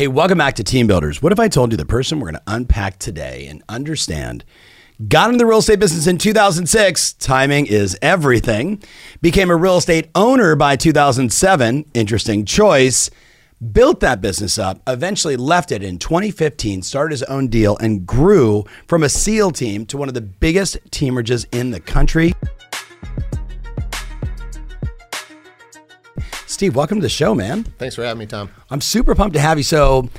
Hey, welcome back to Team Builders. What if I told you the person we're going to unpack today and understand got into the real estate business in 2006, timing is everything, became a real estate owner by 2007, interesting choice, built that business up, eventually left it in 2015, started his own deal and grew from a SEAL team to one of the biggest teamerages in the country. Steve, welcome to the show, man. Thanks for having me, Tom. I'm super pumped to have you. So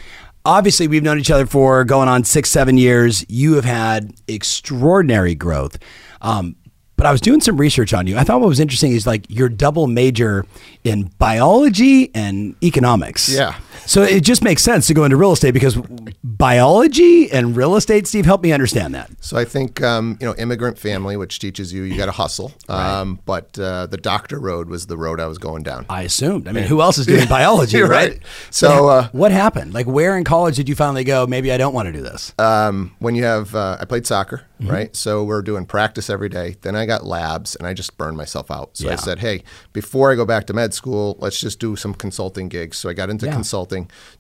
obviously we've known each other for going on 6-7 years. You have had extraordinary growth. But I was doing some research on you. I thought what was interesting is like your double major in biology and economics. Yeah. So it just makes sense to go into real estate because biology and real estate, Steve, help me understand that. So I think, you know, immigrant family, which teaches you, you got to hustle. Right. But the doctor road was the road I was going down. I assumed. I mean, who else is doing biology, right? So what happened? Like where in college did you finally go, maybe I don't want to do this? When you have, I played soccer, right? So we're doing practice every day. Then I got labs and I just burned myself out. So I said, hey, before I go back to med school, let's just do some consulting gigs. So I got into consulting.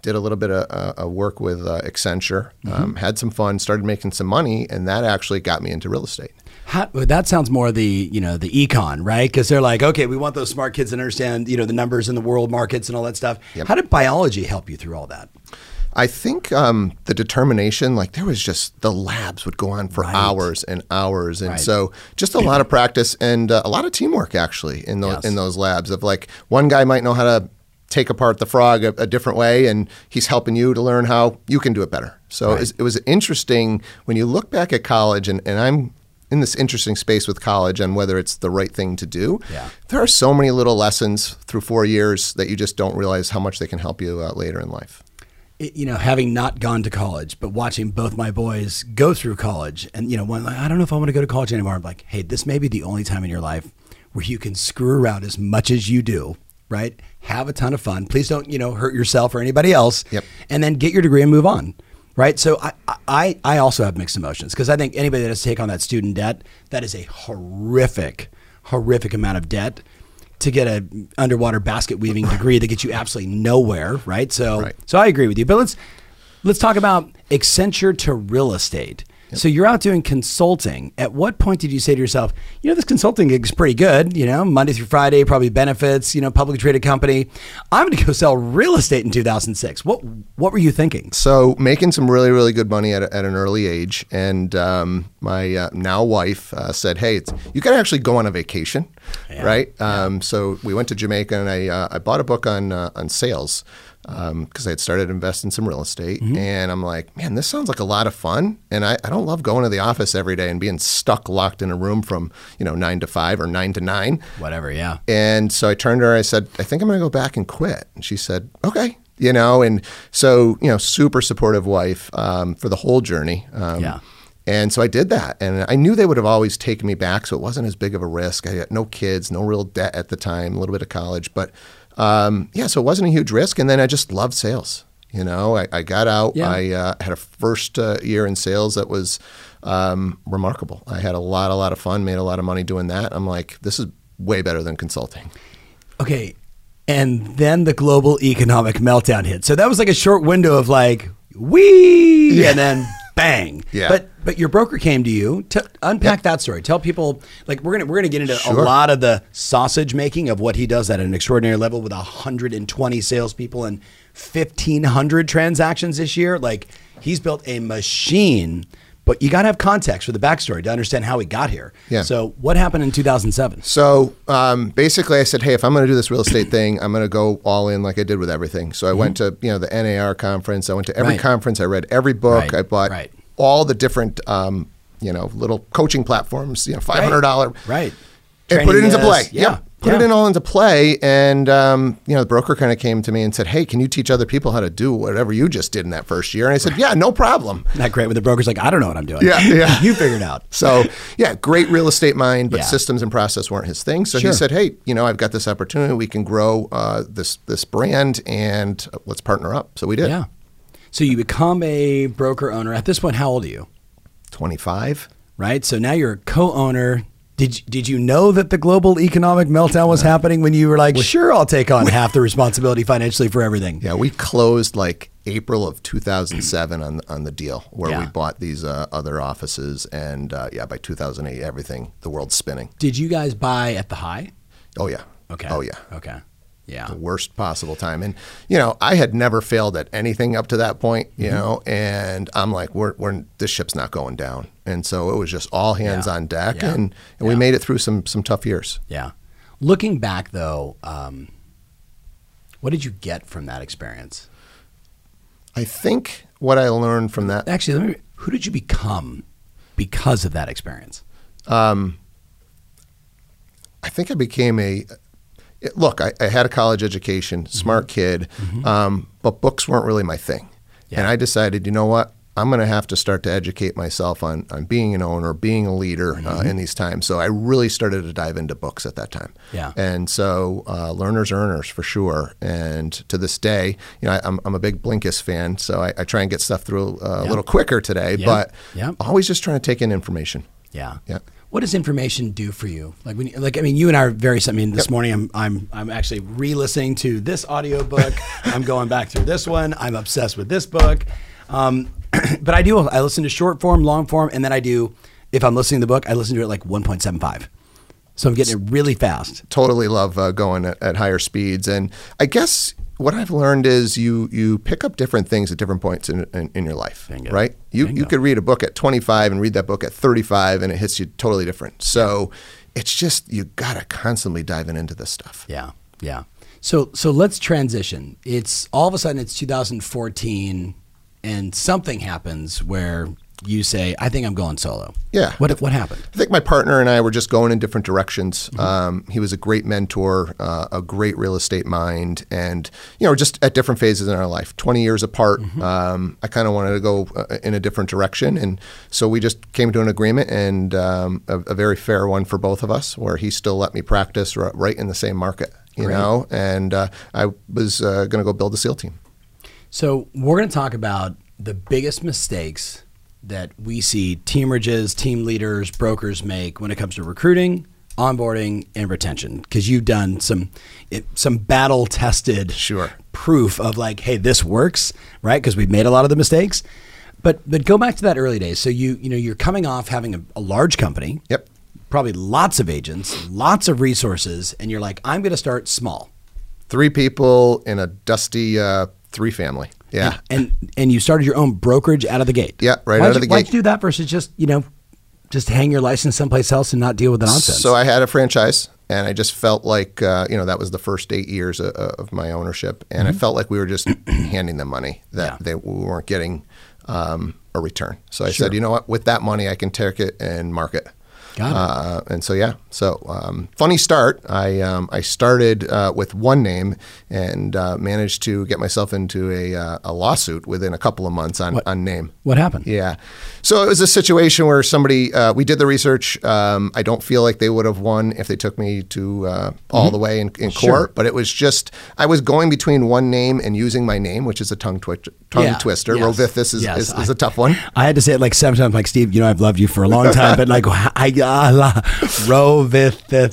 Did a little bit of work with Accenture, had some fun, started making some money, and that actually got me into real estate. That sounds more the, you know, the econ, right? Because they're like, okay, we want those smart kids that understand, you know, the numbers in the world markets and all that stuff. Yep. How did biology help you through all that? I think the determination, like there was just, the labs would go on for hours and hours. And so just a lot of practice and a lot of teamwork actually in those, in those labs of like one guy might know how to take apart the frog a different way, and he's helping you to learn how you can do it better. So it was interesting when you look back at college, and I'm in this interesting space with college on whether it's the right thing to do. Yeah. There are so many little lessons through 4 years that you just don't realize how much they can help you later in life. You know, having not gone to college, but watching both my boys go through college, and you know, one, I don't know if I want to go to college anymore. I'm like, hey, this may be the only time in your life where you can screw around as much as you do, right? Have a ton of fun. Please don't, you know, hurt yourself or anybody else. Yep. And then get your degree and move on, right? So I also have mixed emotions because I think anybody that has to take on that student debt, that is a horrific, horrific amount of debt to get an underwater basket weaving degree that gets you absolutely nowhere, right? So so I agree with you. But let's talk about Accenture to real estate. Yep. So you're out doing consulting. At what point did you say to yourself, you know, this consulting gig is pretty good, you know, Monday through Friday, probably benefits, you know, publicly traded company. I'm going to go sell real estate in 2006. What were you thinking? So making some really, really good money at an early age. And my now wife said, hey, you can actually go on a vacation, right? So we went to Jamaica and I bought a book on sales because I had started investing some real estate. And I'm like, man, this sounds like a lot of fun. And I don't love going to the office every day and being locked in a room from, you know, 9 to 5 or 9 to 9. Whatever, yeah. And so I turned to her, I said, I think I'm going to go back and quit. And she said, okay. You know, and so, you know, super supportive wife for the whole journey. And so I did that. And I knew they would have always taken me back. So it wasn't as big of a risk. I had no kids, no real debt at the time, a little bit of college, but yeah, so it wasn't a huge risk. And then I just loved sales. You know, I got out, I had a first year in sales that was remarkable. I had a lot of fun, made a lot of money doing that. I'm like, this is way better than consulting. Okay. And then the global economic meltdown hit. So that was like a short window of like, whee, and then bang. But your broker came to you to unpack that story. Tell people, like we're gonna get into a lot of the sausage making of what he does at an extraordinary level with 120 salespeople and 1,500 transactions this year. Like he's built a machine, but you gotta have context for the backstory to understand how he got here. Yeah. So what happened in 2007? So basically I said, hey, if I'm gonna do this real estate thing, I'm gonna go all in like I did with everything. So I went to, you know, the NAR conference. I went to every conference. I read every book. I bought all the different, you know, little coaching platforms, you know, $500. And put it into play. Put it in all into play. And, you know, the broker kind of came to me and said, hey, can you teach other people how to do whatever you just did in that first year? And I said, yeah, no problem. Isn't that great when the broker's like, I don't know what I'm doing. You figure it out. So yeah, great real estate mind, but systems and process weren't his thing. So he said, hey, you know, I've got this opportunity. We can grow this brand and let's partner up. So we did. Yeah. So you become a broker owner. At this point, how old are you? 25. Right. So now you're a co-owner. Did you know that the global economic meltdown was happening when you were like, sure, I'll take on half the responsibility financially for everything? Yeah, we closed like April of 2007 on the deal where we bought these other offices, and by 2008 everything, the world's spinning. Did you guys buy at the high? Oh yeah. Okay. Oh yeah. Okay. Yeah. The worst possible time. And you know, I had never failed at anything up to that point, you know, and I'm like, this ship's not going down. And so it was just all hands on deck, and we made it through some tough years. Yeah. Looking back though, what did you get from that experience? I think what I learned from that. Actually, who did you become because of that experience? I think I became I had a college education, smart kid, but books weren't really my thing. Yeah. And I decided, you know what? I'm going to have to start to educate myself on being an owner, being a leader in these times. So I really started to dive into books at that time. Yeah. And so learners, earners for sure. And to this day, you know, I'm a big Blinkist fan, so I try and get stuff through a little quicker today, but always just trying to take in information. Yeah. Yeah. What does information do for you? Like when, you and I are very similar. I mean, this morning I'm actually re-listening to this audiobook. I'm going back through this one. I'm obsessed with this book. But I listen to short form, long form, and then if I'm listening to the book, I listen to it like 1.75. So I'm getting it really fast. Totally love going at higher speeds. And I guess what I've learned is you pick up different things at different points in your life, right? You could read a book at 25 and read that book at 35, and it hits you totally different. So it's just, you gotta constantly dive into this stuff. Yeah, yeah. So let's transition. It's all of a sudden it's 2014, and something happens where you say, I think I'm going solo. Yeah. What happened? I think my partner and I were just going in different directions. He was a great mentor, a great real estate mind, and you know, just at different phases in our life, 20 years apart. I kind of wanted to go in a different direction. And so we just came to an agreement, and a very fair one for both of us, where he still let me practice right in the same market, you know, and I was going to go build a SEAL team. So we're going to talk about the biggest mistakes that we see team leaders, brokers make when it comes to recruiting, onboarding, and retention. Because you've done some battle-tested proof of like, hey, this works, right? Because we've made a lot of the mistakes. But go back to that early days. So you're coming off having a large company, probably lots of agents, lots of resources, and you're like, I'm going to start small. 3 people in a dusty 3-family. Yeah. And you started your own brokerage out of the gate. Yeah, right out of the gate. Why'd you do that versus just, just hang your license someplace else and not deal with the nonsense? So I had a franchise, and I just felt like, that was the first 8 years of my ownership. And I felt like we were just handing them money that we weren't getting a return. So I said, you know what, with that money, I can take it and market. Got it. And so, funny start. I started with one name and managed to get myself into a lawsuit within a couple of months on name. What happened? Yeah. So it was a situation where somebody, we did the research. I don't feel like they would have won if they took me to all the way in court, but it was just, I was going between one name and using my name, which is a tongue twister. Yes. Rovithis is a tough one. I had to say it like 7 times, like, Steve, I've loved you for a long time, but like, Yes. So,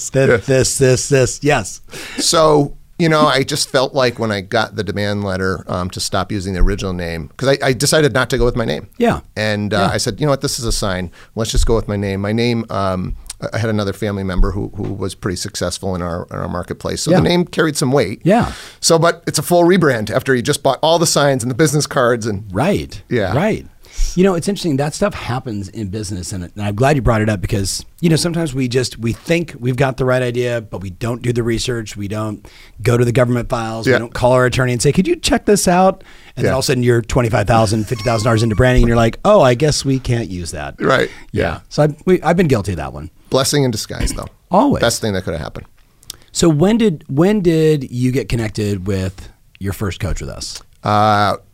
I just felt like when I got the demand letter to stop using the original name, because I decided not to go with my name. Yeah. And I said, you know what, this is a sign. Let's just go with my name. My name, I had another family member who was pretty successful in our marketplace. So the name carried some weight. Yeah. So, but it's a full rebrand after you just bought all the signs and the business cards. And right. Yeah. Right. It's interesting, that stuff happens in business, and I'm glad you brought it up because, sometimes we think we've got the right idea, but we don't do the research. We don't go to the government files. Yeah. We don't call our attorney and say, could you check this out? And then all of a sudden you're $25,000, $50,000 into branding, and you're like, oh, I guess we can't use that. Right. Yeah. So I've been guilty of that one. Blessing in disguise though. Always. Best thing that could have happened. So when did you get connected with your first coach with us?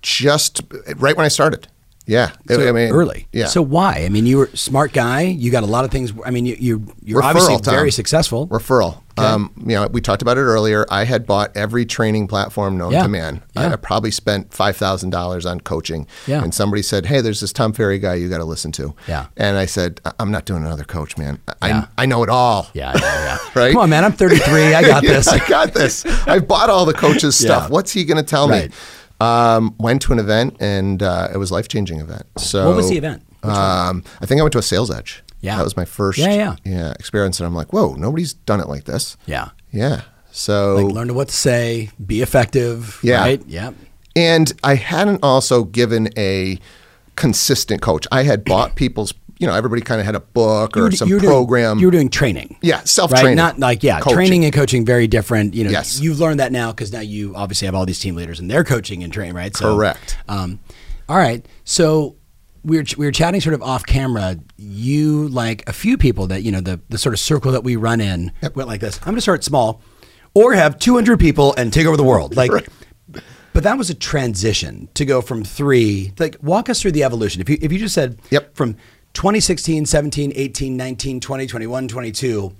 Just right when I started. Yeah. Early. Yeah. So why? I mean, you were a smart guy. You got a lot of things. I mean, you're obviously very successful. Referral. Okay. We talked about it earlier. I had bought every training platform known to man. Yeah. I probably spent $5,000 on coaching. Yeah. And somebody said, hey, there's this Tom Ferry guy you got to listen to. Yeah. And I said, I'm not doing another coach, man. I know it all. Yeah. Right? Come on, man. I'm 33. I got this. I got this. I bought all the coach's stuff. What's he going to tell me? Went to an event, and it was a life-changing event. So what was the event? I think I went to a sales edge. Yeah. That was my first experience, and I'm like, whoa, nobody's done it like this. Yeah. Yeah. So like learn what to say, be effective, right? Yeah. And I hadn't also given a consistent coach. I had bought people's, you know, everybody kind of had a book or some program. You were doing training. Yeah, self-training. Right? Not like, coaching. Training and coaching, very different. You know, yes. You've learned that now because now you obviously have all these team leaders and they're coaching and training, right? So, correct. All right. So we were chatting sort of off camera. You, like a few people that, you know, the sort of circle that we run in went like this. I'm going to start small or have 200 people and take over the world. Like. Right. But that was a transition to go from three, like walk us through the evolution. If you just said from 2016, 17, 18, 19, 20, 21, 22,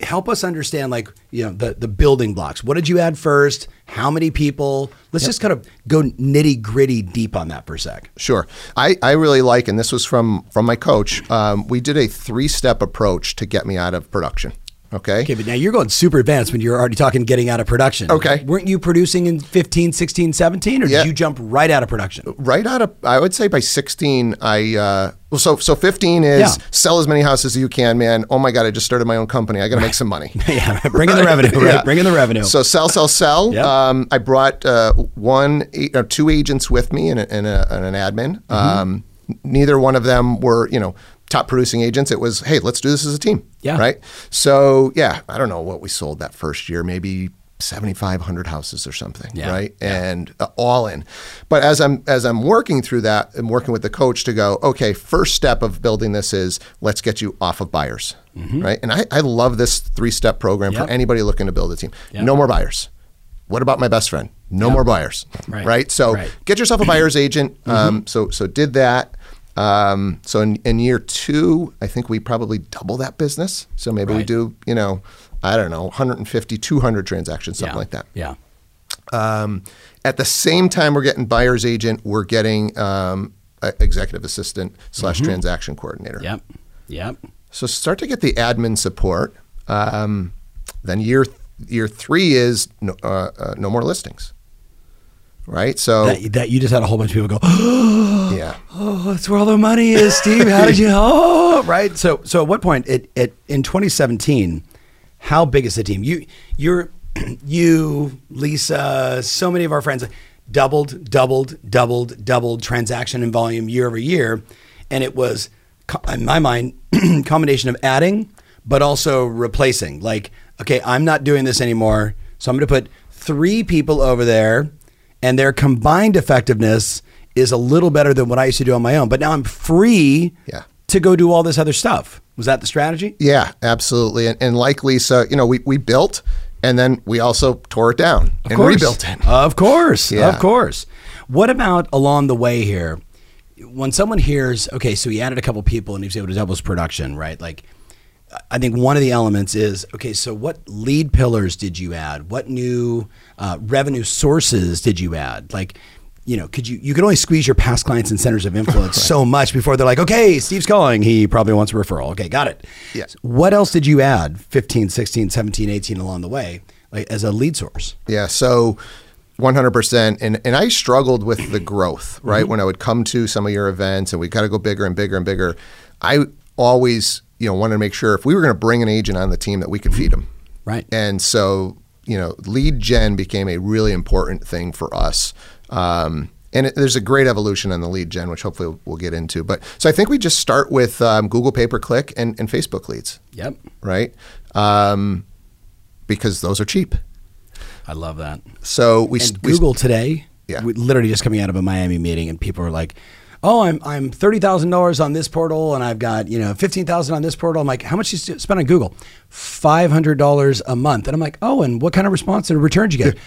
help us understand like, you know, the building blocks. What did you add first? How many people? Let's just kind of go nitty gritty deep on that for a sec. Sure. I really like, and this was from my coach, we did a 3-step approach to get me out of production. Okay, but now you're going super advanced when you're already talking getting out of production. Okay. Weren't you producing in 15, 16, 17, or did you jump right out of production? Right out of, I would say by 16, so 15 is sell as many houses as you can, man. Oh my God, I just started my own company. I got to make some money. Bring in the revenue, right? Bring in the revenue. So sell. Yep. I brought 2 agents with me and an admin. Mm-hmm. Neither one of them were, you know, top producing agents. It was, hey, let's do this as a team, right? So I don't know what we sold that first year, maybe 7,500 houses or something, right? And all in. But as I'm working through that and working with the coach to go, okay, first step of building this is let's get you off of buyers, right? And I love this 3-step program for anybody looking to build a team. Yep. No more buyers. What about my best friend? No more buyers, right? So get yourself a buyer's agent. So did that. So in year 2, I think we probably double that business. So maybe we do, you know, I don't know, 150, 200 transactions, something like that. Yeah. At the same time we're getting buyer's agent, we're getting executive assistant / transaction coordinator. Yep. So start to get the admin support. Then year 3 is no more listings. Right, so that you just had a whole bunch of people go, oh, that's where all the money is, Steve. How did you? Right. So at what point in 2017, how big is the team? You, Lisa, so many of our friends doubled transaction and volume year over year, and it was in my mind combination of adding but also replacing. Like, okay, I'm not doing this anymore, so I'm going to put 3 people over there. And their combined effectiveness is a little better than what I used to do on my own. But now I'm free to go do all this other stuff. Was that the strategy? Yeah, absolutely. And like Lisa, you know, we built and then we also tore it down and rebuilt it. Of course, of course. What about along the way here? When someone hears, okay, so he added a couple people and he was able to double his production, right? Like, I think one of the elements is, okay, so what lead pillars did you add? What new revenue sources did you add? Like, you know, you could only squeeze your past clients and centers of influence so much before they're like, okay, Steve's calling. He probably wants a referral. Okay, got it. Yeah. So what else did you add 15, 16, 17, 18 along the way, like as a lead source? Yeah, so 100%. And I struggled with the growth, right? When I would come to some of your events and we got to go bigger and bigger and bigger, I always, you know, wanted to make sure if we were going to bring an agent on the team that we could feed them. Right. And so, you know, lead gen became a really important thing for us. And there's a great evolution on the lead gen, which hopefully we'll get into. But so I think we just start with Google pay-per-click and Facebook leads. Yep. Right. Because those are cheap. I love that. So Google today, we literally just coming out of a Miami meeting and people are like, oh, I'm $30,000 on this portal and I've got, you know, $15,000 on this portal. I'm like, how much do you spend on Google? $500 a month. And I'm like, oh, and what kind of response and return did you get?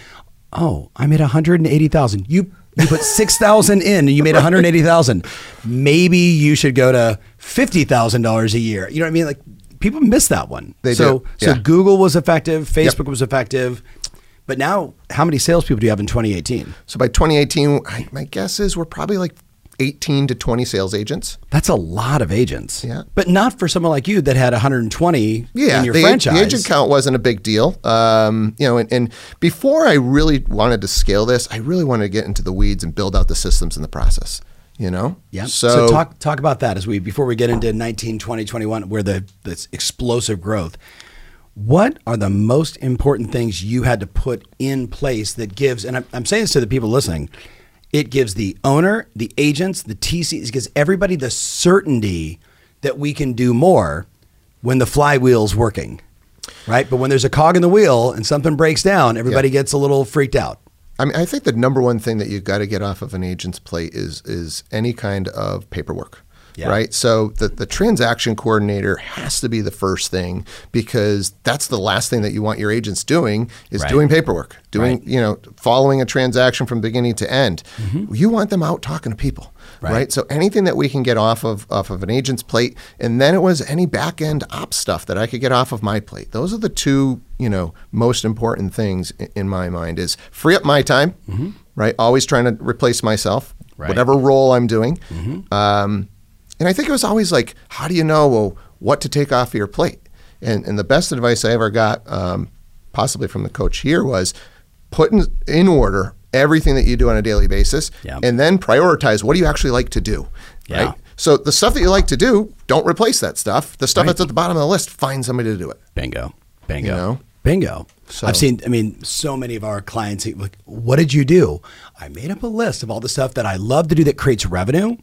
Oh, I made $180,000. You put 6,000 in and you made 180,000. Maybe you should go to $50,000 a year. You know what I mean? Like people miss that one. They do. Yeah. So Google was effective. Facebook was effective. But now how many salespeople do you have in 2018? So by 2018, my guess is we're probably like 18 to 20 sales agents. That's a lot of agents. Yeah. But not for someone like you that had 120 in your franchise. The agent count wasn't a big deal. You know, and before I really wanted to scale this, I really wanted to get into the weeds and build out the systems and the process. You know? Yeah. So talk about that as we before we get into 19, 20, 21, where this explosive growth. What are the most important things you had to put in place that gives, and I'm saying this to the people listening, it gives the owner, the agents, the TCs, it gives everybody the certainty that we can do more when the flywheel's working, right? But when there's a cog in the wheel and something breaks down, everybody gets a little freaked out. I mean, I think the number one thing that you've got to get off of an agent's plate is any kind of paperwork. Yeah. Right. So the transaction coordinator has to be the first thing, because that's the last thing that you want your agents doing is doing paperwork, doing, you know, following a transaction from beginning to end. Mm-hmm. You want them out talking to people. Right. So anything that we can get off of an agent's plate. And then it was any back end ops stuff that I could get off of my plate. Those are the two, you know, most important things in my mind is free up my time. Mm-hmm. Right. Always trying to replace myself, whatever role I'm doing. Mm-hmm. And I think it was always like, how do you know what to take off of your plate? And the best advice I ever got, possibly from the coach here, was put in order everything that you do on a daily basis, and then prioritize what do you actually like to do, right? So the stuff that you like to do, don't replace that stuff. The stuff that's at the bottom of the list, find somebody to do it. Bingo, bingo, you know? Bingo. So. I've seen, I mean, so many of our clients, like, what did you do? I made up a list of all the stuff that I love to do that creates revenue,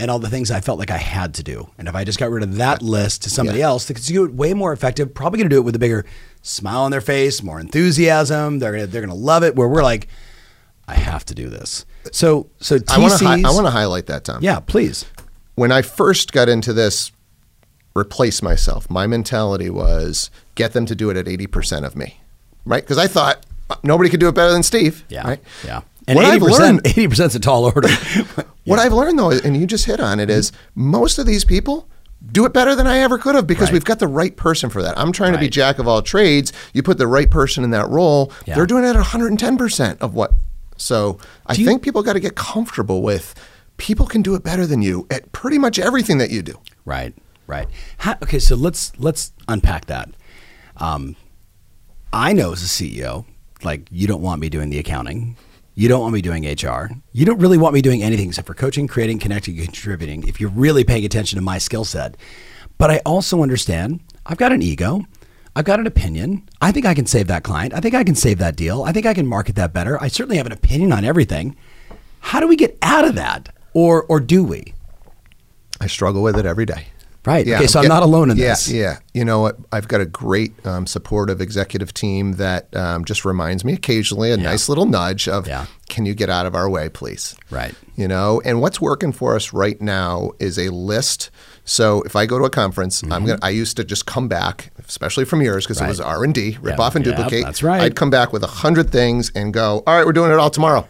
and all the things I felt like I had to do. And if I just got rid of that list to somebody else, because you do it way more effective, probably gonna do it with a bigger smile on their face, more enthusiasm, they're gonna love it, where we're like, I have to do this. So TCs, I wanna highlight that, Tom. Yeah, please. When I first got into this, replace myself, my mentality was get them to do it at 80% of me, right? Because I thought nobody could do it better than Steve, right? Yeah. And what 80% is a tall order. What I've learned though, and you just hit on it, is most of these people do it better than I ever could have, because we've got the right person for that. I'm trying to be jack of all trades. You put the right person in that role, they're doing it at 110% of what. So I think people got to get comfortable with people can do it better than you at pretty much everything that you do. Right. Okay, so let's unpack that. I know as a CEO, like, you don't want me doing the accounting. You don't want me doing HR. You don't really want me doing anything except for coaching, creating, connecting, contributing, if you're really paying attention to my skill set. But I also understand I've got an ego. I've got an opinion. I think I can save that client. I think I can save that deal. I think I can market that better. I certainly have an opinion on everything. How do we get out of that? Or do we? I struggle with it every day. Right. Yeah, okay, so I'm not alone in this. Yeah. You know what? I've got a great supportive executive team that just reminds me occasionally a nice little nudge of, can you get out of our way, please? Right. You know, and what's working for us right now is a list. So if I go to a conference, I used to just come back, especially from yours, because it was R&D, rip off and duplicate. That's right. I'd come back with 100 things and go, all right, we're doing it all tomorrow.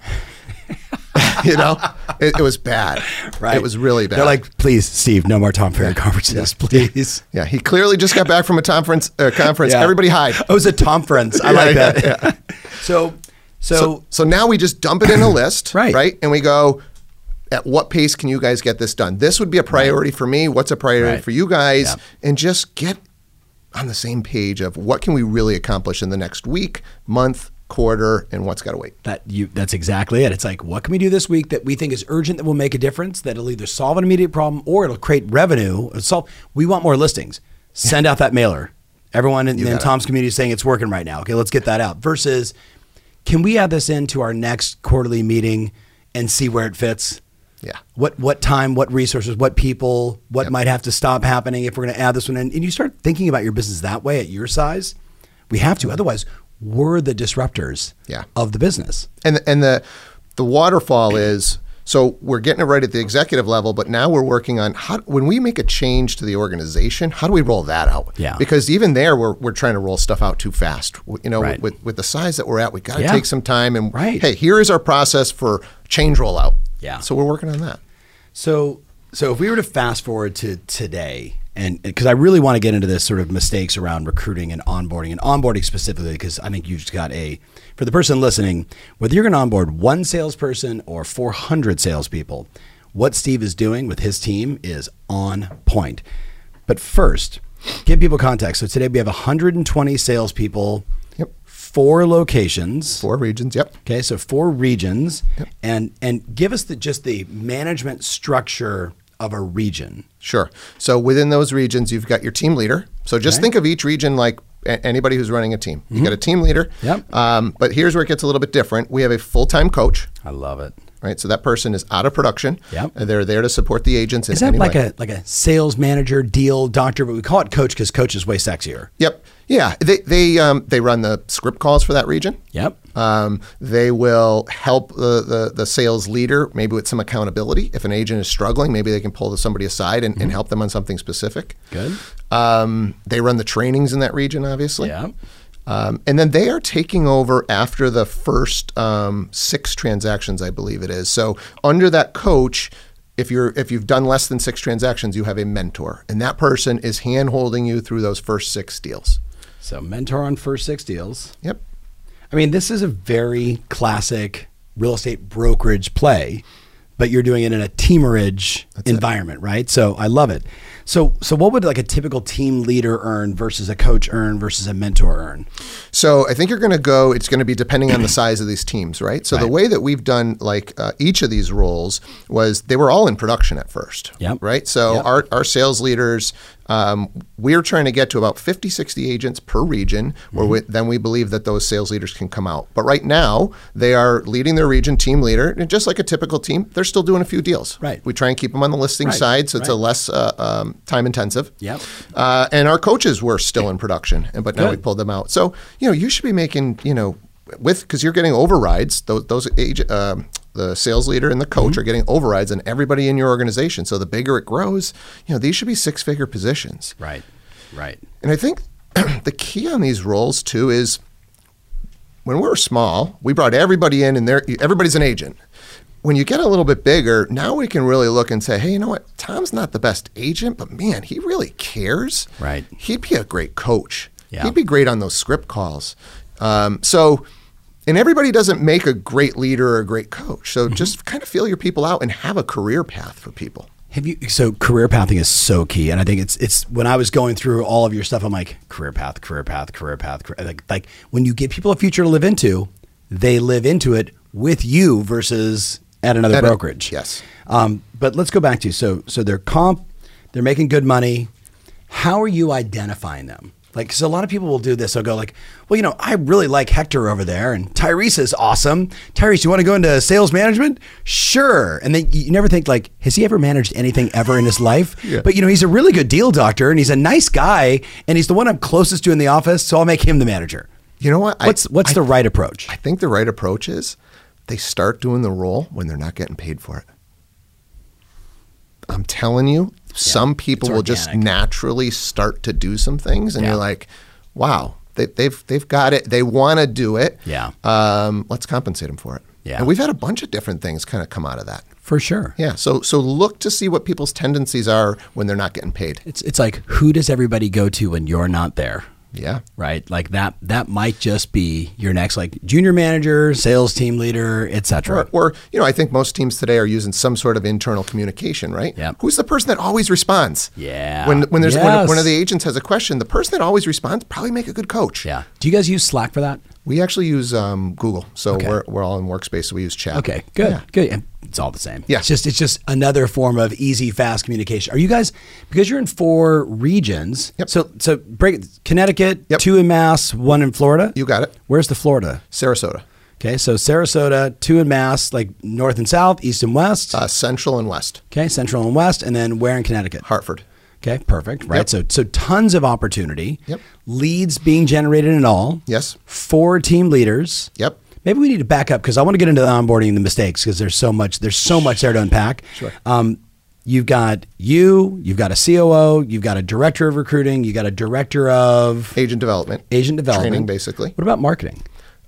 You know, it was bad. Right. It was really bad. They're like, please, Steve, no more Tom Ferry conferences, please. Yeah, he clearly just got back from a conference. Yeah. Everybody hide. It was a Tomference. I like that. Yeah. So now we just dump it in a list, right? And we go, at what pace can you guys get this done? This would be a priority for me. What's a priority for you guys? Yeah. And just get on the same page of what can we really accomplish in the next week, month, quarter, and what's got to wait. That's exactly it. It's like, what can we do this week that we think is urgent, that will make a difference, that'll either solve an immediate problem or it'll create revenue. We want more listings. Send out that mailer. Everyone in Tom's community is saying it's working right now. Okay, let's get that out. Versus, can we add this into our next quarterly meeting and see where it fits? Yeah. What time, what resources, what people, what might have to stop happening if we're going to add this one in? And you start thinking about your business that way at your size. We have to. Otherwise, we're the disruptors of the business. And the waterfall is, so we're getting it right at the executive level, but now we're working on how, when we make a change to the organization, how do we roll that out? Yeah. Because even there, we're trying to roll stuff out too fast. You know, with the size that we're at, we got to take some time and, hey, here is our process for change rollout. Yeah. So we're working on that. So if we were to fast forward to today, and because I really want to get into this sort of mistakes around recruiting and onboarding specifically, because I think you just got for the person listening, whether you're going to onboard one salesperson or 400 salespeople, What Steve is doing with his team is on point. But first, give people context. So today we have 120 salespeople, yep. 4 locations, 4 regions. Yep. Okay, so 4 regions, yep. and give us just the management structure of a region. Sure. So within those regions, you've got your team leader. So just think of each region like anybody who's running a team. You got a team leader. Yep. But here's where it gets a little bit different. We have a full-time coach. I love it. Right, so that person is out of production. Yep. They're there to support the agents. Is that like a sales manager, deal doctor? But we call it coach because coach is way sexier. Yep. Yeah. They run the script calls for that region. Yep. They will help the sales leader maybe with some accountability. If an agent is struggling, maybe they can pull somebody aside and help them on something specific. Good. They run the trainings in that region, obviously. Yeah. And then they are taking over after the first 6 transactions, I believe it is. So under that coach, if you've done less than 6 transactions, you have a mentor, and that person is hand-holding you through those first 6 deals. So mentor on first 6 deals. Yep. I mean, this is a very classic real estate brokerage play, but you're doing it in a teamerage environment, right? So I love it. So what would like a typical team leader earn versus a coach earn versus a mentor earn? So I think it's going to be depending on the size of these teams, right? So the way that we've done like each of these roles was they were all in production at first, right? So our sales leaders, we're trying to get to about 50, 60 agents per region, where then we believe that those sales leaders can come out. But right now, they are leading their region team leader, and just like a typical team, they're still doing a few deals. Right. We try and keep them on the listing side, so it's a less time intensive. Yep. And our coaches were still in production, but now we pulled them out. So you should be making because you're getting overrides. The sales leader and the coach are getting overrides on everybody in your organization. So the bigger it grows, these should be 6-figure positions. Right, right. And I think the key on these roles too is when we were small, we brought everybody in and everybody's an agent. When you get a little bit bigger, now we can really look and say, hey, you know what? Tom's not the best agent, but man, he really cares. Right. He'd be a great coach. Yeah. He'd be great on those script calls. And everybody doesn't make a great leader or a great coach. So just kind of feel your people out and have a career path for people. So career pathing is so key. And I think it's when I was going through all of your stuff, I'm like, career path, career path, career path. Like when you give people a future to live into, they live into it with you versus at another brokerage. Yes. But let's go back to you. So they're comp, they're making good money. How are you identifying them? Like, because a lot of people will do this. They'll go like, well, I really like Hector over there, and Tyrese is awesome. Tyrese, you want to go into sales management? Sure. And then you never think like, has he ever managed anything ever in his life? Yeah. But he's a really good deal doctor, and he's a nice guy, and he's the one I'm closest to in the office, so I'll make him the manager. You know what? What's the right approach? I think the right approach is they start doing the role when they're not getting paid for it. I'm telling you. Some people will just naturally start to do some things, and you're like, wow, they've got it. They want to do it. Yeah. Let's compensate them for it. Yeah. And we've had a bunch of different things kind of come out of that. For sure. Yeah. So look to see what people's tendencies are when they're not getting paid. It's like, who does everybody go to when you're not there? Yeah. Right. Like that might just be your next, like, junior manager, sales team leader, et cetera. Or I think most teams today are using some sort of internal communication, right? Yeah. Who's the person that always responds? Yeah. When one of the agents has a question, the person that always responds probably make a good coach. Yeah. Do you guys use Slack for that? We actually use Google. So we're all in Workspace, so we use chat. Okay. Good. Yeah. Good. And it's all the same. Yeah. It's just another form of easy, fast communication. Are you guys, because you're in 4 regions, yep. so break Connecticut, yep. 2 in Mass, 1 in Florida. You got it. Where's the Florida? Sarasota. Okay, so Sarasota, 2 in Mass, like north and south, east and west? Central and west. Okay, central and west, and then where in Connecticut? Hartford. Okay, perfect, right? Yep. So tons of opportunity. Yep. Leads being generated in all. Yes. 4 team leaders. Yep. Maybe we need to back up because I want to get into the onboarding and the mistakes because there's so much there to unpack. Sure. You've got you've got a COO, you've got a director of recruiting, you've got a director of agent development, training basically. What about marketing?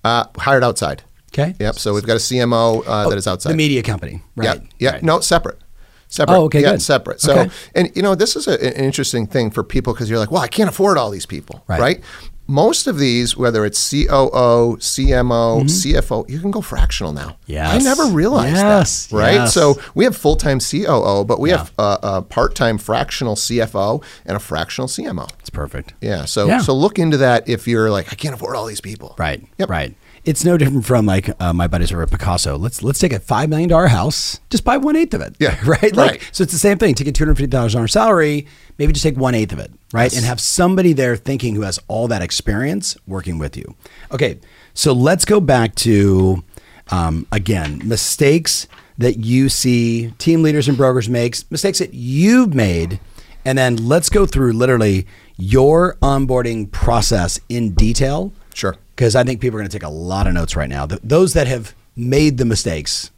Hired outside. Okay. Yep. So we've got a CMO that is outside the media company. Right. Yeah. Right. No, separate. Separate. Oh, okay, good. Separate. So, and this is an interesting thing for people because you're like, well, I can't afford all these people, right? most of these, whether it's COO, CMO, CFO, you can go fractional now. Yes. I never realized that, right? Yes. So we have full-time COO, but we have a part-time fractional CFO and a fractional CMO. It's perfect. Yeah. So so look into that if you're like, I can't afford all these people. Right. Yep. Right. It's no different from like my buddies over at Picasso. Let's take a $5 million house, just buy 1/8 of it. Yeah, right? So it's the same thing. Take a $250 on our salary, maybe just take 1/8 of it, right? Yes. And have somebody there thinking who has all that experience working with you. Okay, so let's go back to, again, mistakes that you see team leaders and brokers make, mistakes that you've made, and then let's go through literally your onboarding process in detail. Sure. Because I think people are going to take a lot of notes right now. Those that have made the mistakes,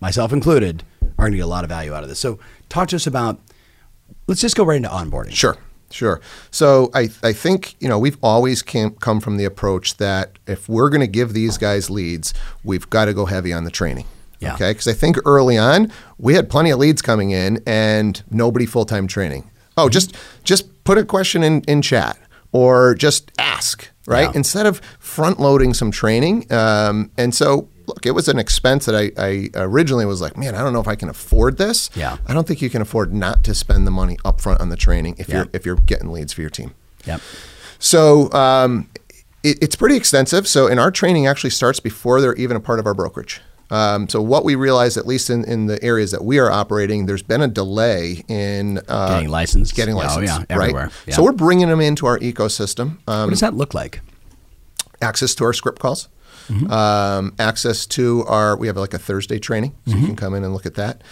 myself included, are going to get a lot of value out of this. So talk to us about, let's just go right into onboarding. Sure, sure. So I think, you know, we've always come from the approach that if we're going to give these guys leads, we've got to go heavy on the training. Yeah. Okay. Because I think early on, we had plenty of leads coming in and nobody full-time training. Oh, just put a question in chat or just ask. Right? Yeah. Instead of front loading some training. And so, look, it was an expense that I originally was like, man, I don't know if I can afford this. Yeah. I don't think you can afford not to spend the money up front on the training if you're getting leads for your team. Yep. So it's pretty extensive. So, and our training actually starts before they're even a part of our brokerage. So what we realized, at least in the areas that we are operating, there's been a delay in getting licensed. Getting licensed, oh, yeah, everywhere. Right? Yeah. So we're bringing them into our ecosystem. What does that look like? Access to our script calls. Mm-hmm. Access to we have like a Thursday training, so you can come in and look at that.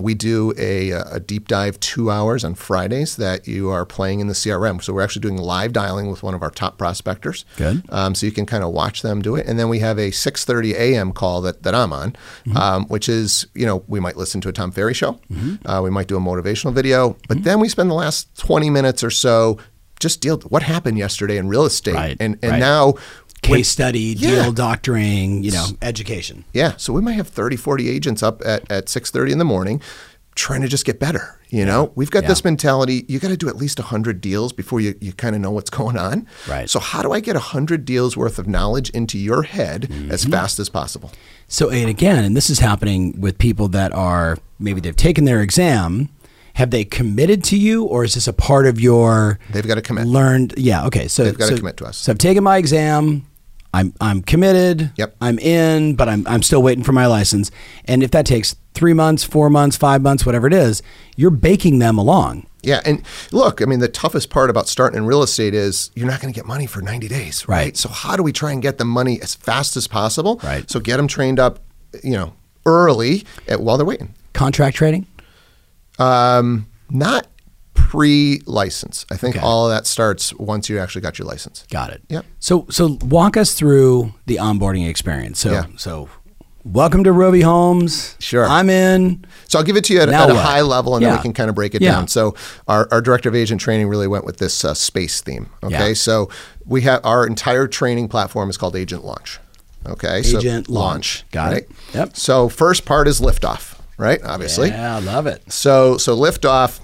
We do a deep dive 2 hours on Fridays that you are playing in the CRM. So we're actually doing live dialing with one of our top prospectors. Good. So you can kind of watch them do it. And then we have a 6:30 a.m. call that I'm on, which is, you know, we might listen to a Tom Ferry show. We might do a motivational video. But then we spend the last 20 minutes or so just deal with what happened yesterday in real estate. Right. And now... Case study, deal doctoring, you know, education. Yeah. So we might have 30, 40 agents up at 6:30 in the morning trying to just get better. You know, we've got this mentality, you got to do at least 100 deals before you kind of know what's going on. Right. So how do I get 100 deals worth of knowledge into your head as fast as possible? So, and again, and this is happening with people that are, maybe they've taken their exam. Have they committed to you, or is this a part of your... They've got to commit. Learned, yeah, okay. So they've got to commit to us. So I've taken my exam. I'm committed. Yep. I'm in, but I'm still waiting for my license. And if that takes 3 months, 4 months, 5 months, whatever it is, you're baking them along. Yeah. And look, I mean, the toughest part about starting in real estate is you're not going to get money for 90 days, right? So how do we try and get the money as fast as possible? Right. So get them trained up, you know, early while they're waiting. Contract trading? Not pre-license. I think all of that starts once you actually got your license. Got it. Yep. So walk us through the onboarding experience. So welcome to Rovi Homes. Sure. I'm in. So I'll give it to you at a high level, and then we can kind of break it down. So our director of agent training really went with this space theme. Okay. Yeah. So we have our entire training platform is called Agent Launch. Okay. Agent Launch. Got it. Yep. So first part is liftoff. Right, obviously. Yeah, I love it. So liftoff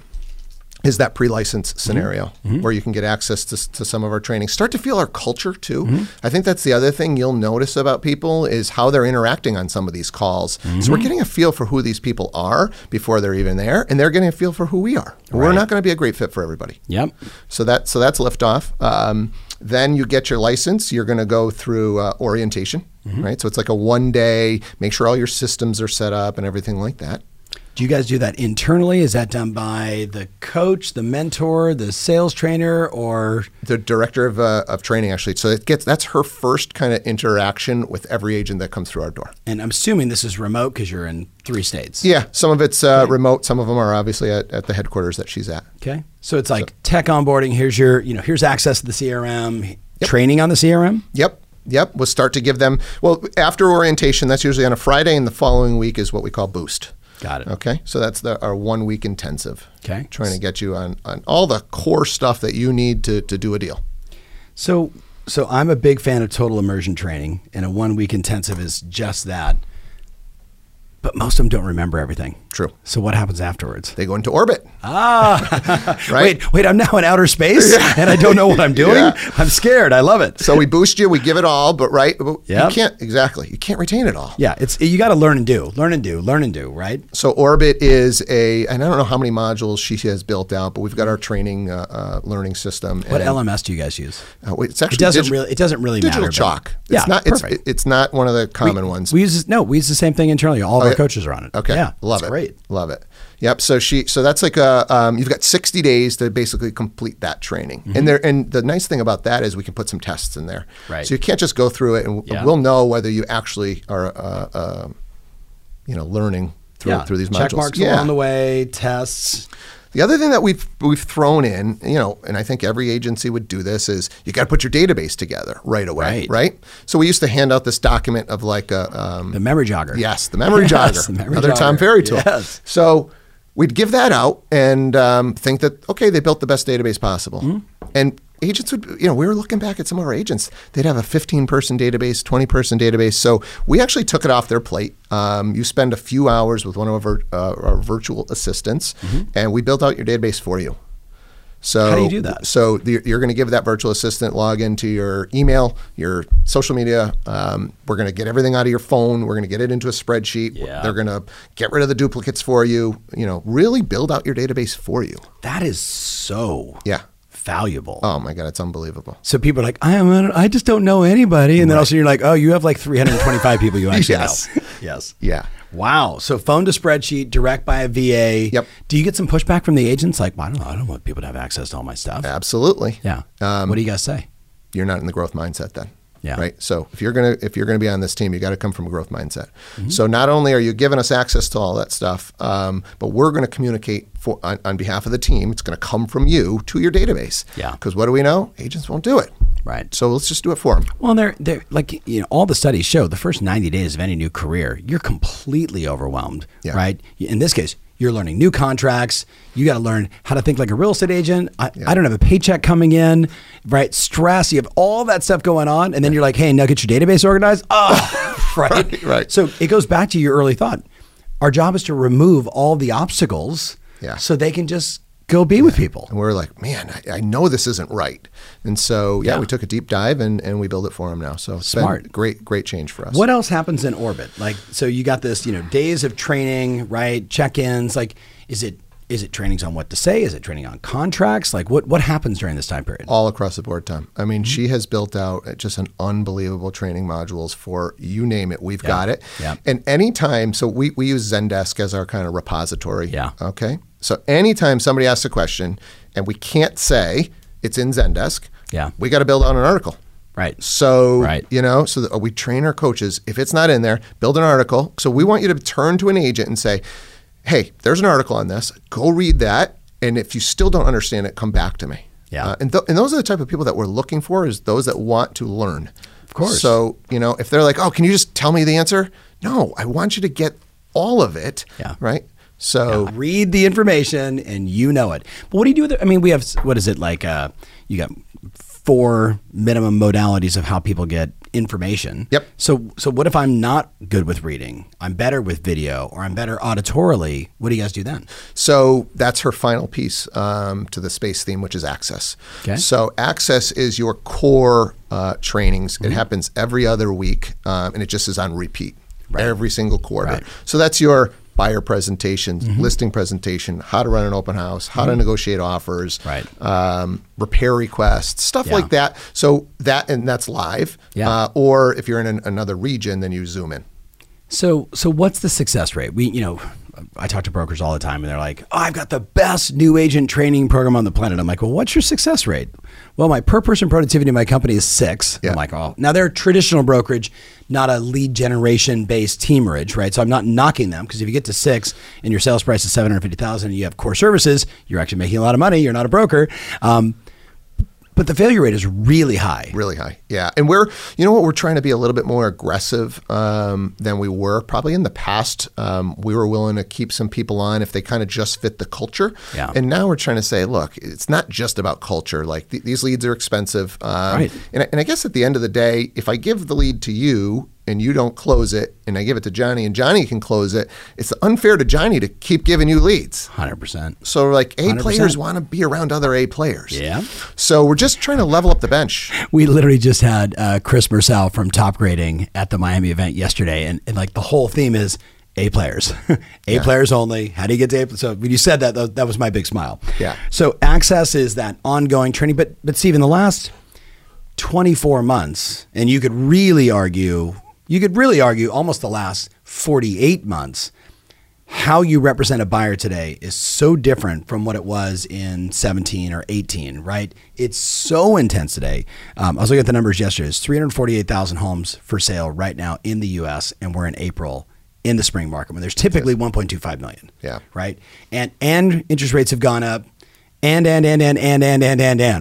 is that pre-license scenario where you can get access to some of our training. Start to feel our culture too. I think that's the other thing you'll notice about people is how they're interacting on some of these calls. So we're getting a feel for who these people are before they're even there, and they're getting a feel for who we are. Right. We're not going to be a great fit for everybody. Yep. So that's liftoff. Then you get your license. You're going to go through orientation. Right? So it's like a 1 day, make sure all your systems are set up and everything like that. Do you guys do that internally? Is that done by the coach, the mentor, the sales trainer, or? The director of training, actually. So that's her first kind of interaction with every agent that comes through our door. And I'm assuming this is remote because you're in 3 states. Yeah, some of it's remote. Some of them are obviously at the headquarters that she's at. Okay, so it's like tech onboarding. Here's your, you know, here's access to the CRM, training on the CRM. Yep. We'll start to give them, well, after orientation, that's usually on a Friday, and the following week is what we call boost. Got it. Okay. So that's our 1 week intensive. Okay. Trying to get you on all the core stuff that you need to do a deal. So I'm a big fan of total immersion training, and a 1 week intensive is just that. But most of them don't remember everything. True. So what happens afterwards? They go into orbit. Ah, right? Wait, I'm now in outer space and I don't know what I'm doing? Yeah. I'm scared. I love it. So we boost you, we give it all, but you can't, exactly. You can't retain it all. Yeah, you got to learn and do, right? So orbit is and I don't know how many modules she has built out, but we've got our training learning system. What LMS do you guys use? It's actually Digital Chalk. It's not, perfect. It's not one of the common ones. We use the same thing internally. All of our coaches are on it. Okay, yeah, love it. Great. Love it. Yep. So that's like you've got 60 days to basically complete that training. Mm-hmm. And the nice thing about that is we can put some tests in there. Right. So you can't just go through it, and we'll know whether you actually are, learning through these modules. Check marks along the way, tests. The other thing that we've thrown in, and I think every agency would do this, is you got to put your database together right away, right? So we used to hand out this document of like the memory jogger. Yes, the memory jogger. Another Tom Ferry tool. Yes. So we'd give that out and think that, okay, they built the best database possible. Mm-hmm. And agents would, we were looking back at some of our agents, they'd have a 15-person database, 20-person database. So we actually took it off their plate. You spend a few hours with one of our virtual assistants, mm-hmm. and we built out your database for you. So how do you do that? So you're going to give that virtual assistant login to your email, your social media. We're going to get everything out of your phone. We're going to get it into a spreadsheet. Yeah. They're going to get rid of the duplicates for you. Really build out your database for you. That is so valuable. Oh my God, it's unbelievable. So people are like, I just don't know anybody. And then also you're like, oh, you have like 325 people you actually know. Yes. Yeah. Wow. So phone to spreadsheet, direct by a VA. Yep. Do you get some pushback from the agents? Like, well, I don't want people to have access to all my stuff. Absolutely. Yeah. What do you guys say? You're not in the growth mindset then. Yeah. Right. So if you're gonna be on this team, you got to come from a growth mindset. Mm-hmm. So not only are you giving us access to all that stuff, but we're going to communicate on behalf of the team. It's going to come from you to your database. Yeah. Because what do we know? Agents won't do it. Right. So let's just do it for them. Well, they're like, all the studies show the first 90 days of any new career, you're completely overwhelmed. Yeah. Right. In this case, you're learning new contracts. You got to learn how to think like a real estate agent. I don't have a paycheck coming in, right? Stress, you have all that stuff going on. And then you're like, hey, now get your database organized. Oh, right. So it goes back to your early thought. Our job is to remove all the obstacles so they can just go be with people. And we're like, man, I know this isn't right. And so, we took a deep dive and we build it for them now. So it's smart. Been great change for us. What else happens in orbit? Like, so you got this, days of training, right? Check-ins, like, is it trainings on what to say? Is it training on contracts? Like what happens during this time period? All across the board, Tom. I mean, she has built out just an unbelievable training modules for you name it, we've got it. Yeah. And anytime, so we use Zendesk as our kind of repository. Yeah. Okay. So anytime somebody asks a question and we can't say it's in Zendesk, we got to build out an article. Right. So, so we train our coaches, if it's not in there, build an article. So we want you to turn to an agent and say, hey, there's an article on this. Go read that. And if you still don't understand it, come back to me. Yeah. And those are the type of people that we're looking for, is those that want to learn. Of course. So, if they're like, oh, can you just tell me the answer? No, I want you to get all of it. Yeah. Right. So read the information and it. But what do you do with it? I mean, we have, what is it like? You got 4 minimum modalities of how people get information. Yep. So what if I'm not good with reading? I'm better with video, or I'm better auditorily. What do you guys do then? So that's her final piece to the space theme, which is access. Okay. So access is your core trainings. Mm-hmm. It happens every other week, and it just is on repeat every single quarter. Right. So that's your buyer presentations, mm-hmm. listing presentation, how to run an open house, how to negotiate offers, repair requests, stuff like that. So that's live. Yeah. Or if you're in another region, then you Zoom in. So what's the success rate? We, I talk to brokers all the time and they're like, oh, I've got the best new agent training program on the planet. I'm like, well, what's your success rate? Well, my per person productivity in my company is 6. Yeah. I'm like, oh, now they're a traditional brokerage, not a lead generation based teamerage, right? So I'm not knocking them, because if you get to 6 and your sales price is $750,000 and you have core services, you're actually making a lot of money. You're not a broker. But the failure rate is really high. Really high, yeah. And we're trying to be a little bit more aggressive than we were probably in the past. We were willing to keep some people on if they kind of just fit the culture. Yeah. And now we're trying to say, look, it's not just about culture. Like these leads are expensive. And I guess at the end of the day, if I give the lead to you, and you don't close it, and I give it to Johnny, and Johnny can close it, it's unfair to Johnny to keep giving you leads. 100%. So like A 100%. Players want to be around other A players. Yeah. So we're just trying to level up the bench. We literally just had Chris Mersal from Topgrading at the Miami event yesterday, and like the whole theme is A players, players only. How do you get to A players? So when you said that, that was my big smile. Yeah. So access is that ongoing training, but Steve, in the last 24 months, and you could really argue, almost the last 48 months, how you represent a buyer today is so different from what it was in 17 or 18, right? It's so intense today. I was looking at the numbers yesterday. It's 348,000 homes for sale right now in the US, and we're in April, in the spring market, when there's typically 1.25 million. Yeah. Right. And interest rates have gone up and,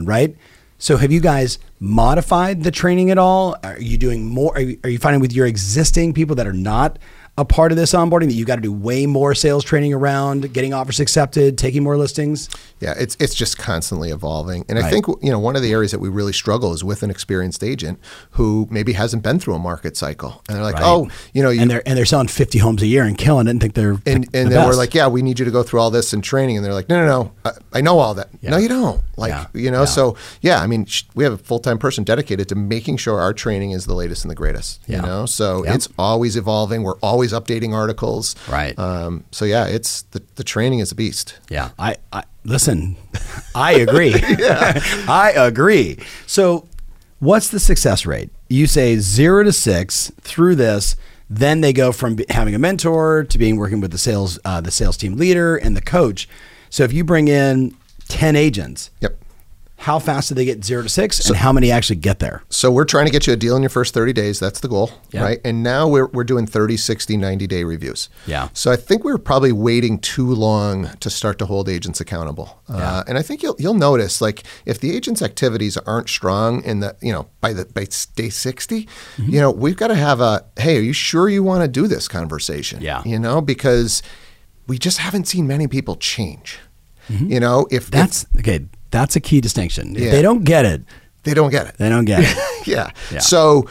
right. So have you guys modified the training at all? Are you doing more? Are you finding with your existing people that are not a part of this onboarding that you got to do way more sales training around getting offers accepted, taking more listings? Yeah, it's just constantly evolving. And right. I think, you know, one of the areas that we really struggle is with an experienced agent who maybe hasn't been through a market cycle. And they're like, right. Oh, you know, and they're selling 50 homes a year and killing it and think they're and then we're like, yeah, we need you to go through all this and training. And they're like, no, I know all that. Yeah. No, you don't. Like, yeah. You know, yeah. So yeah, I mean, we have a full-time person dedicated to making sure our training is the latest and the greatest, yeah. You know? So yeah. It's always evolving. We're always updating articles, right? So yeah, it's the training is a beast. Yeah, I listen. I agree. Yeah, I agree. So, what's the success rate? You say 0 to 6 through this, then they go from having a mentor to being working with the sales team leader and the coach. So if you bring in 10 agents, yep. How fast do they get 0 to 6 and how many actually get there? So we're trying to get you a deal in your first 30 days. That's the goal, yeah. Right? And now we're doing 30, 60, 90-day reviews. Yeah. So I think we were probably waiting too long to start to hold agents accountable. Yeah. And I think you'll notice, like, if the agent's activities aren't strong in the, you know, by day 60, mm-hmm. You know, we've got to have a, hey, are you sure you want to do this conversation? Yeah. You know, because we just haven't seen many people change. Mm-hmm. You know, that's a key distinction. If they don't get it. They don't get it. They don't get it. Yeah. So,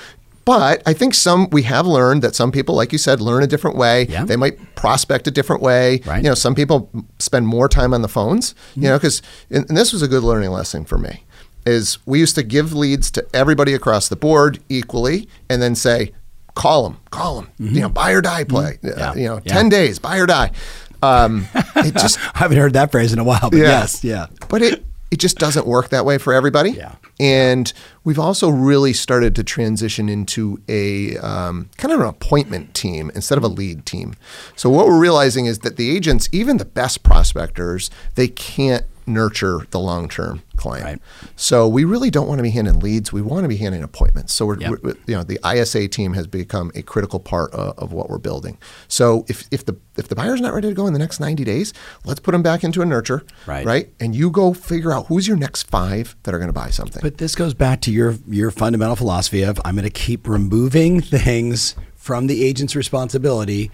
but I think we have learned that some people, like you said, learn a different way. Yeah. They might prospect a different way. Right. You know, some people spend more time on the phones, mm-hmm. You know, because, and this was a good learning lesson for me, is we used to give leads to everybody across the board equally and then say, call them, mm-hmm. You know, buy or die play, mm-hmm. Yeah. You know, yeah. 10 days, buy or die. It just, I haven't heard that phrase in a while, but yeah. Yes. Yeah. But it just doesn't work that way for everybody. Yeah. And we've also really started to transition into a kind of an appointment team instead of a lead team. So what we're realizing is that the agents, even the best prospectors, they can't nurture the long-term client. Right. So we really don't want to be handing leads. We want to be handing appointments. So we're you know, the ISA team has become a critical part of what we're building. So if the buyer's not ready to go in the next 90 days, let's put them back into a nurture, right? And you go figure out who's your next 5 that are going to buy something. But this goes back to your fundamental philosophy of, I'm going to keep removing things from the agent's responsibility,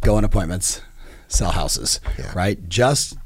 go on appointments. Sell houses, yeah. Right? Just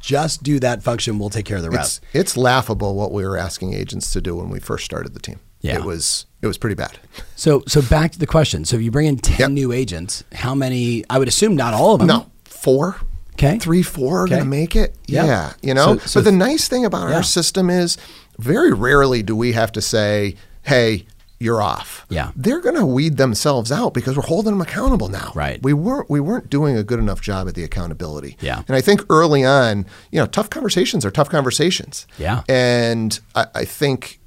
do that function. We'll take care of the rest. It's laughable what we were asking agents to do when we first started the team. Yeah. It was pretty bad. So back to the question. So if you bring in 10 new agents, how many? I would assume not all of them. No, 4. Okay. 3, 4 are going to make it. Yeah. Yeah. You know, so the nice thing about our system is very rarely do we have to say, hey, you're off. Yeah. They're going to weed themselves out because we're holding them accountable now. Right. We weren't doing a good enough job at the accountability. Yeah. And I think early on, you know, tough conversations are tough conversations. Yeah. And I think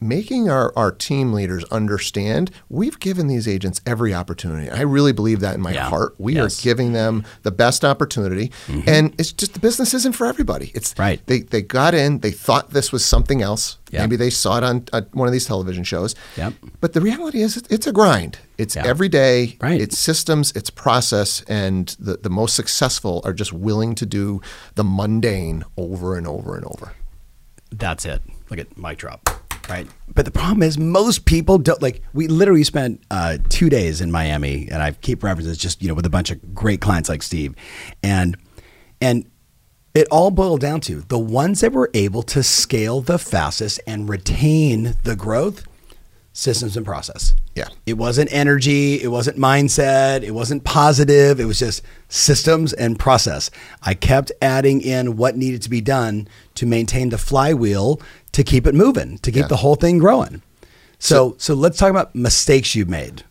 making our team leaders understand, we've given these agents every opportunity. I really believe that in my heart. We are giving them the best opportunity. Mm-hmm. And it's just, the business isn't for everybody. It's right. They got in, they thought this was something else. Yep. Maybe they saw it on one of these television shows. Yep. But the reality is it's a grind. It's every day, it's systems, it's process, and the most successful are just willing to do the mundane over and over and over. That's it. Look at mic drop. Right. But the problem is most people don't, like, we literally spent 2 days in Miami, and I keep references just, you know, with a bunch of great clients like Steve. And it all boiled down to the ones that were able to scale the fastest and retain the growth, systems and process. Yeah. It wasn't energy. It wasn't mindset. It wasn't positive. It was just systems and process. I kept adding in what needed to be done to maintain the flywheel, to keep it moving, to keep the whole thing growing. So let's talk about mistakes you've made.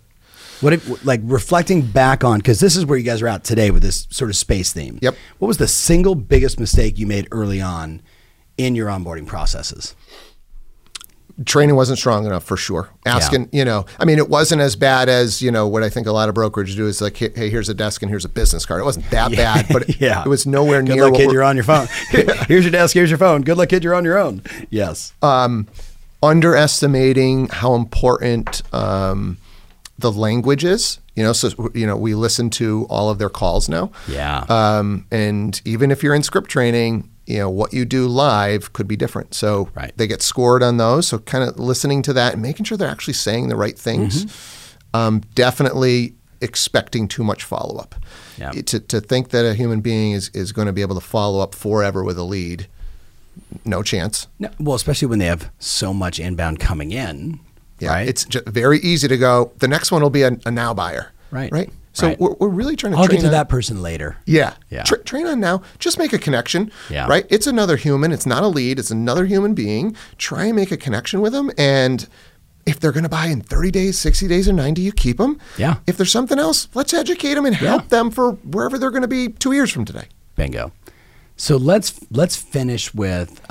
What if, like, reflecting back on, because this is where you guys are at today with this sort of space theme. Yep. What was the single biggest mistake you made early on in your onboarding processes? Training wasn't strong enough, for sure. Asking, you know, I mean, it wasn't as bad as, you know, what I think a lot of brokerages do is like, hey, here's a desk and here's a business card. It wasn't that bad, but it was nowhere near. Good luck, kid, you're on your phone. Here's your desk, here's your phone. Good luck, kid, you're on your own. Yes. Underestimating how important the language is. You know, so, you know, we listen to all of their calls now. Yeah. And even if you're in script training, you know, what you do live could be different. So they get scored on those. So kind of listening to that and making sure they're actually saying the right things. Mm-hmm. Definitely expecting too much follow-up. Yeah. To think that a human being is going to be able to follow up forever with a lead, no chance. No, well, especially when they have so much inbound coming in. Yeah, right? It's just very easy to go, the next one will be a now buyer. Right. Right. So we're really trying to train. I'll get to that person later. Yeah. Train on now. Just make a connection. Yeah. Right. It's another human. It's not a lead. It's another human being. Try and make a connection with them. And if they're going to buy in 30 days, 60 days, or 90, you keep them. Yeah. If there's something else, let's educate them and help them for wherever they're going to be 2 years from today. Bingo. So let's finish with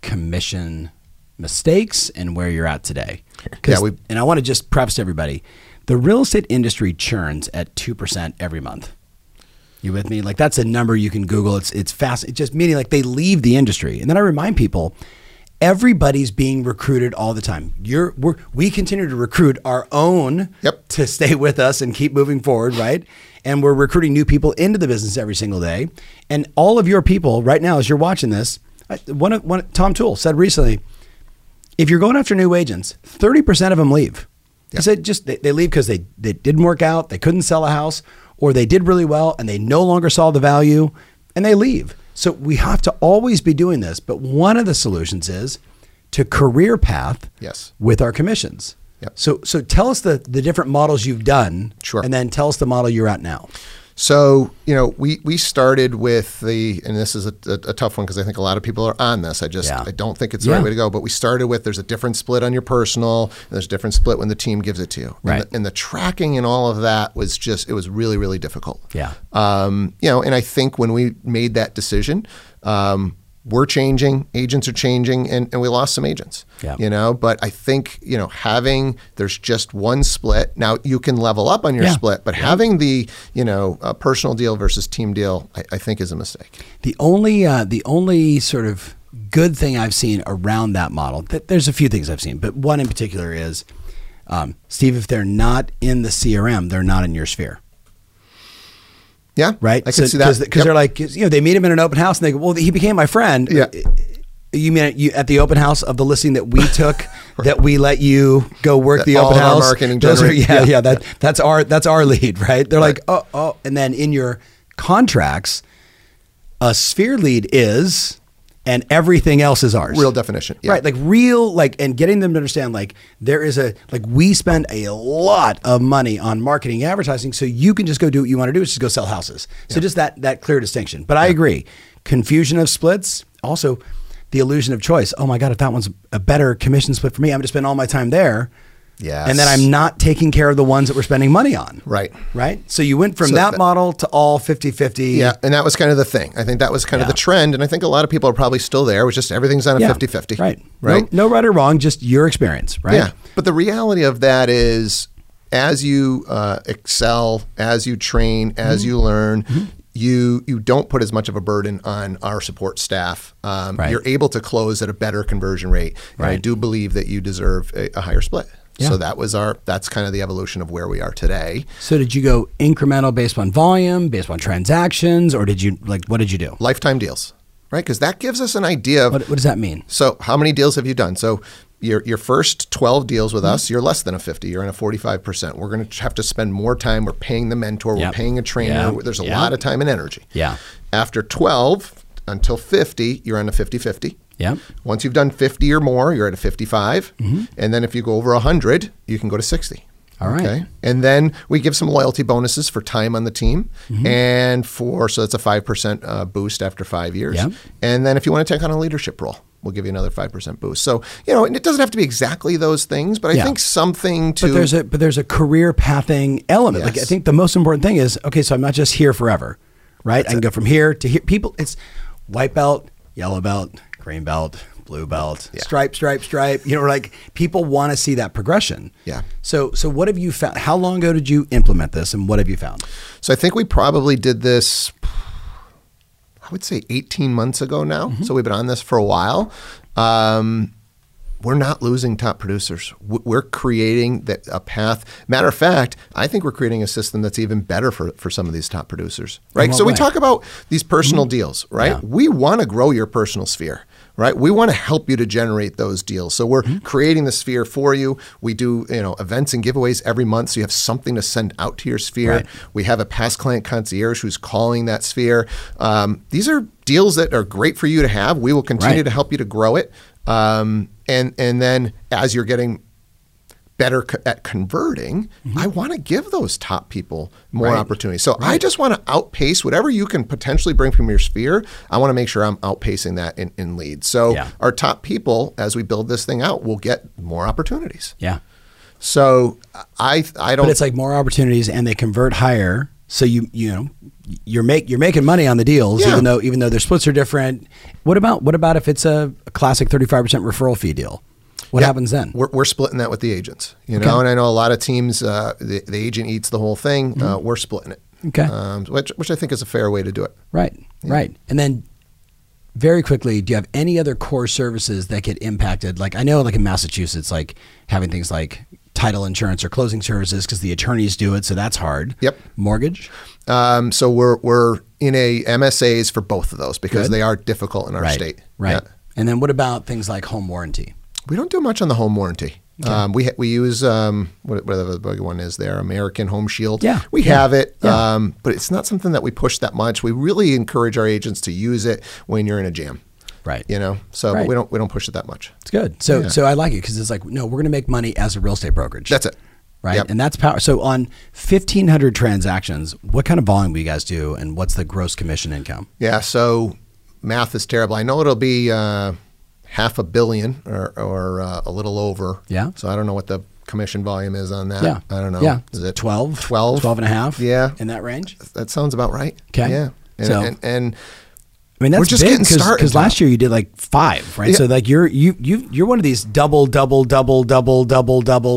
commission mistakes and where you're at today. Yeah, and I want to just preface to everybody, the real estate industry churns at 2% every month. You with me? Like, that's a number you can Google. It's fast. It's just meaning, like, they leave the industry. And then I remind people, everybody's being recruited all the time. We continue to recruit our own to stay with us and keep moving forward, right? And we're recruiting new people into the business every single day. And all of your people right now, as you're watching this, Tom Toole said recently, if you're going after new agents, 30% of them leave. He said they leave because they didn't work out, they couldn't sell a house, or they did really well and they no longer saw the value and they leave. So we have to always be doing this. But one of the solutions is to career path with our commissions. Yep. So tell us the different models you've done and then tell us the model you're at now. So, you know, we started with and this is a tough one because I think a lot of people are on this. I don't think it's the right way to go, but we started with there's a different split on your personal, and there's a different split when the team gives it to you. Right. And the tracking and all of that was just, it was really, really difficult. Yeah. You know, and I think when we made that decision, we're changing, agents are changing, and we lost some agents, you know, but I think, you know, there's just one split. Now you can level up on your split, but having the, you know, personal deal versus team deal, I think is a mistake. The only sort of good thing I've seen around that model, there's a few things I've seen, but one in particular is, Steve, if they're not in the CRM, they're not in your sphere. Yeah. Right. I can see that. Because they're like, you know, they meet him in an open house and they go, well, he became my friend. Yeah. You mean at the open house of the listing that we took, that we let you go work the open house? All of our marketing generally. That's our lead, right? They're like, oh. And then in your contracts, a sphere lead is, and everything else is ours. Real definition. Yeah. Right. Like real, like, and getting them to understand, like, there is we spend a lot of money on marketing, advertising, so you can just go do what you want to do, which is go sell houses. So just that clear distinction. But I agree. Confusion of splits. Also, the illusion of choice. Oh my God, if that one's a better commission split for me, I'm going to spend all my time there. Yes. And then I'm not taking care of the ones that we're spending money on. Right. Right. So you went from that model to all 50-50. Yeah. And that was kind of the thing. I think that was kind of the trend. And I think a lot of people are probably still there. It was just everything's on a 50-50. Right. Right. No right or wrong, just your experience. Right. Yeah. But the reality of that is as you excel, as you train, as you learn, you don't put as much of a burden on our support staff. You're able to close at a better conversion rate. And I do believe that you deserve a higher split. Yeah. So that's kind of the evolution of where we are today. So did you go incremental based on volume, based on transactions, or did you, like, what did you do? Lifetime deals, right? Because that gives us an idea of what does that mean? So how many deals have you done? So your first 12 deals with us, you're less than a 50, you're in a 45%. We're going to have to spend more time. We're paying the mentor, we're paying a trainer. Yeah. There's a lot of time and energy. Yeah. After 12 until 50, you're on a 50-50. Yeah. Once you've done 50 or more, you're at a 55. Mm-hmm. And then if you go over 100, you can go to 60. All right. Okay. And then we give some loyalty bonuses for time on the team, mm-hmm. and so that's a 5% boost after 5 years. Yeah. And then if you want to take on a leadership role, we'll give you another 5% boost. So, and it doesn't have to be exactly those things, but I think something to... But there's a career pathing element. Yes. Like, I think the most important thing is, okay, so I'm not just here forever, right? That's I can go from here to here. People, it's white belt, yellow belt, green belt, blue belt, stripe, stripe, stripe. Like people want to see that progression. Yeah. So what have you found? How long ago did you implement this, and what have you found? So I think we probably did this, I would say 18 months ago now. Mm-hmm. So we've been on this for a while. We're not losing top producers. We're creating a path. Matter of fact, I think we're creating a system that's even better for some of these top producers, right? So we talk about these personal deals, right? Yeah. We want to grow your personal sphere, right? We want to help you to generate those deals. So we're creating the sphere for you. We do, events and giveaways every month, so you have something to send out to your sphere. Right. We have a past client concierge who's calling that sphere. These are deals that are great for you to have. We will continue to help you to grow it. And then as you're getting better at converting, I want to give those top people more opportunities. So I just want to outpace whatever you can potentially bring from your sphere. I want to make sure I'm outpacing that in leads. So our top people, as we build this thing out, will get more opportunities. Yeah. So I don't. But it's like more opportunities, and they convert higher. So you're making money on the deals, even though their splits are different. What about if it's a classic 35% referral fee deal? What happens then? We're splitting that with the agents, and I know a lot of teams, the agent eats the whole thing. We're splitting it, which I think is a fair way to do it. Right. And then very quickly, do you have any other core services that get impacted? Like I know, like in Massachusetts, like having things like title insurance or closing services because the attorneys do it, so that's hard. Yep. Mortgage. So we're in a MSAs for both of those because they are difficult in our state. Right. Yeah. And then what about things like home warranty? We don't do much on the home warranty. Okay. We use whatever the big one is there, American Home Shield. Yeah. We have it, but it's not something that we push that much. We really encourage our agents to use it when you're in a jam. Right. But we don't push it that much. It's good. So I like it because it's like, no, we're going to make money as a real estate brokerage. That's it. Right. Yep. And that's power. So on 1,500 transactions, what kind of volume do you guys do, and what's the gross commission income? Yeah. So math is terrible. I know it'll be $500 million or a little over. Yeah. So I don't know what the commission volume is on that. Yeah. I don't know. Yeah. Is it 12? 12? 12 and a half? Yeah. In that range? That sounds about right. Okay. Yeah. And I mean, that's big because last year you did like 5, right? Yeah. So like you're one of these double,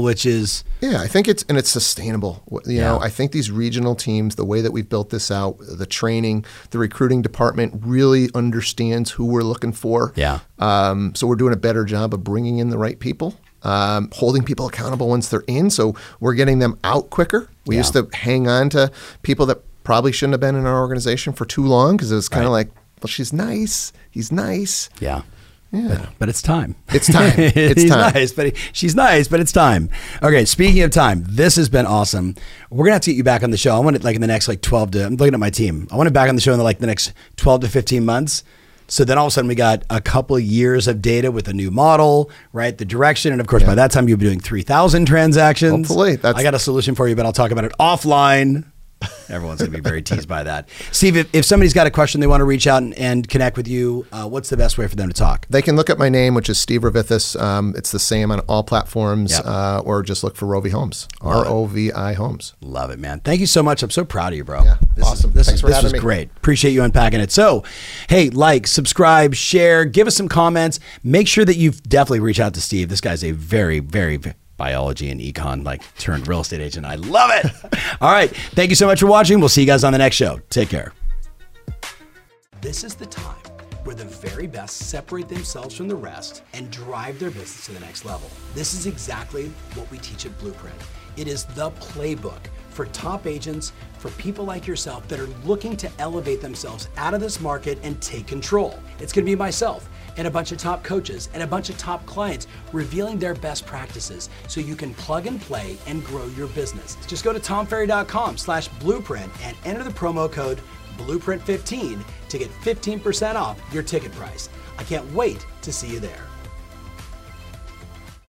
which is I think it's sustainable. I think these regional teams, the way that we've built this out, the training, the recruiting department really understands who we're looking for. Yeah. So we're doing a better job of bringing in the right people. Holding people accountable once they're in, so we're getting them out quicker. We used to hang on to people that probably shouldn't have been in our organization for too long because it was kind of like, well, she's nice. He's nice. Yeah. Yeah. But it's time. It's time. It's time. Nice, but she's nice, but it's time. Okay. Speaking of time, this has been awesome. We're going to have to get you back on the show. I want it like in the next like 12 to, I'm looking at my team. I want it back on the show in like the next 12 to 15 months. So then all of a sudden we got a couple of years of data with a new model, right? The direction. And of course, by that time you'll be doing 3,000 transactions. Hopefully. I got a solution for you, but I'll talk about it offline. Everyone's going to be very teased by that. Steve, if somebody's got a question, they want to reach out and connect with you, what's the best way for them to talk? They can look up my name, which is Steve Rovithis. It's the same on all platforms, or just look for Rovi Homes, R-O-V-I Homes. Love it, man. Thank you so much. I'm so proud of you, bro. Yeah, awesome. Thanks for having me. This was great. Appreciate you unpacking it. So, hey, like, subscribe, share, give us some comments. Make sure that you've definitely reached out to Steve. This guy's a very, very biology and econ like turned real estate agent. I love it. All right. Thank you so much for watching. We'll see you guys on the next show. Take care. This is the time where the very best separate themselves from the rest and drive their business to the next level. This is exactly what we teach at Blueprint. It is the playbook for top agents, for people like yourself that are looking to elevate themselves out of this market and take control. It's going to be myself and a bunch of top coaches and a bunch of top clients revealing their best practices so you can plug and play and grow your business. Just go to tomferry.com/blueprint and enter the promo code Blueprint 15 to get 15% off your ticket price. I can't wait to see you there.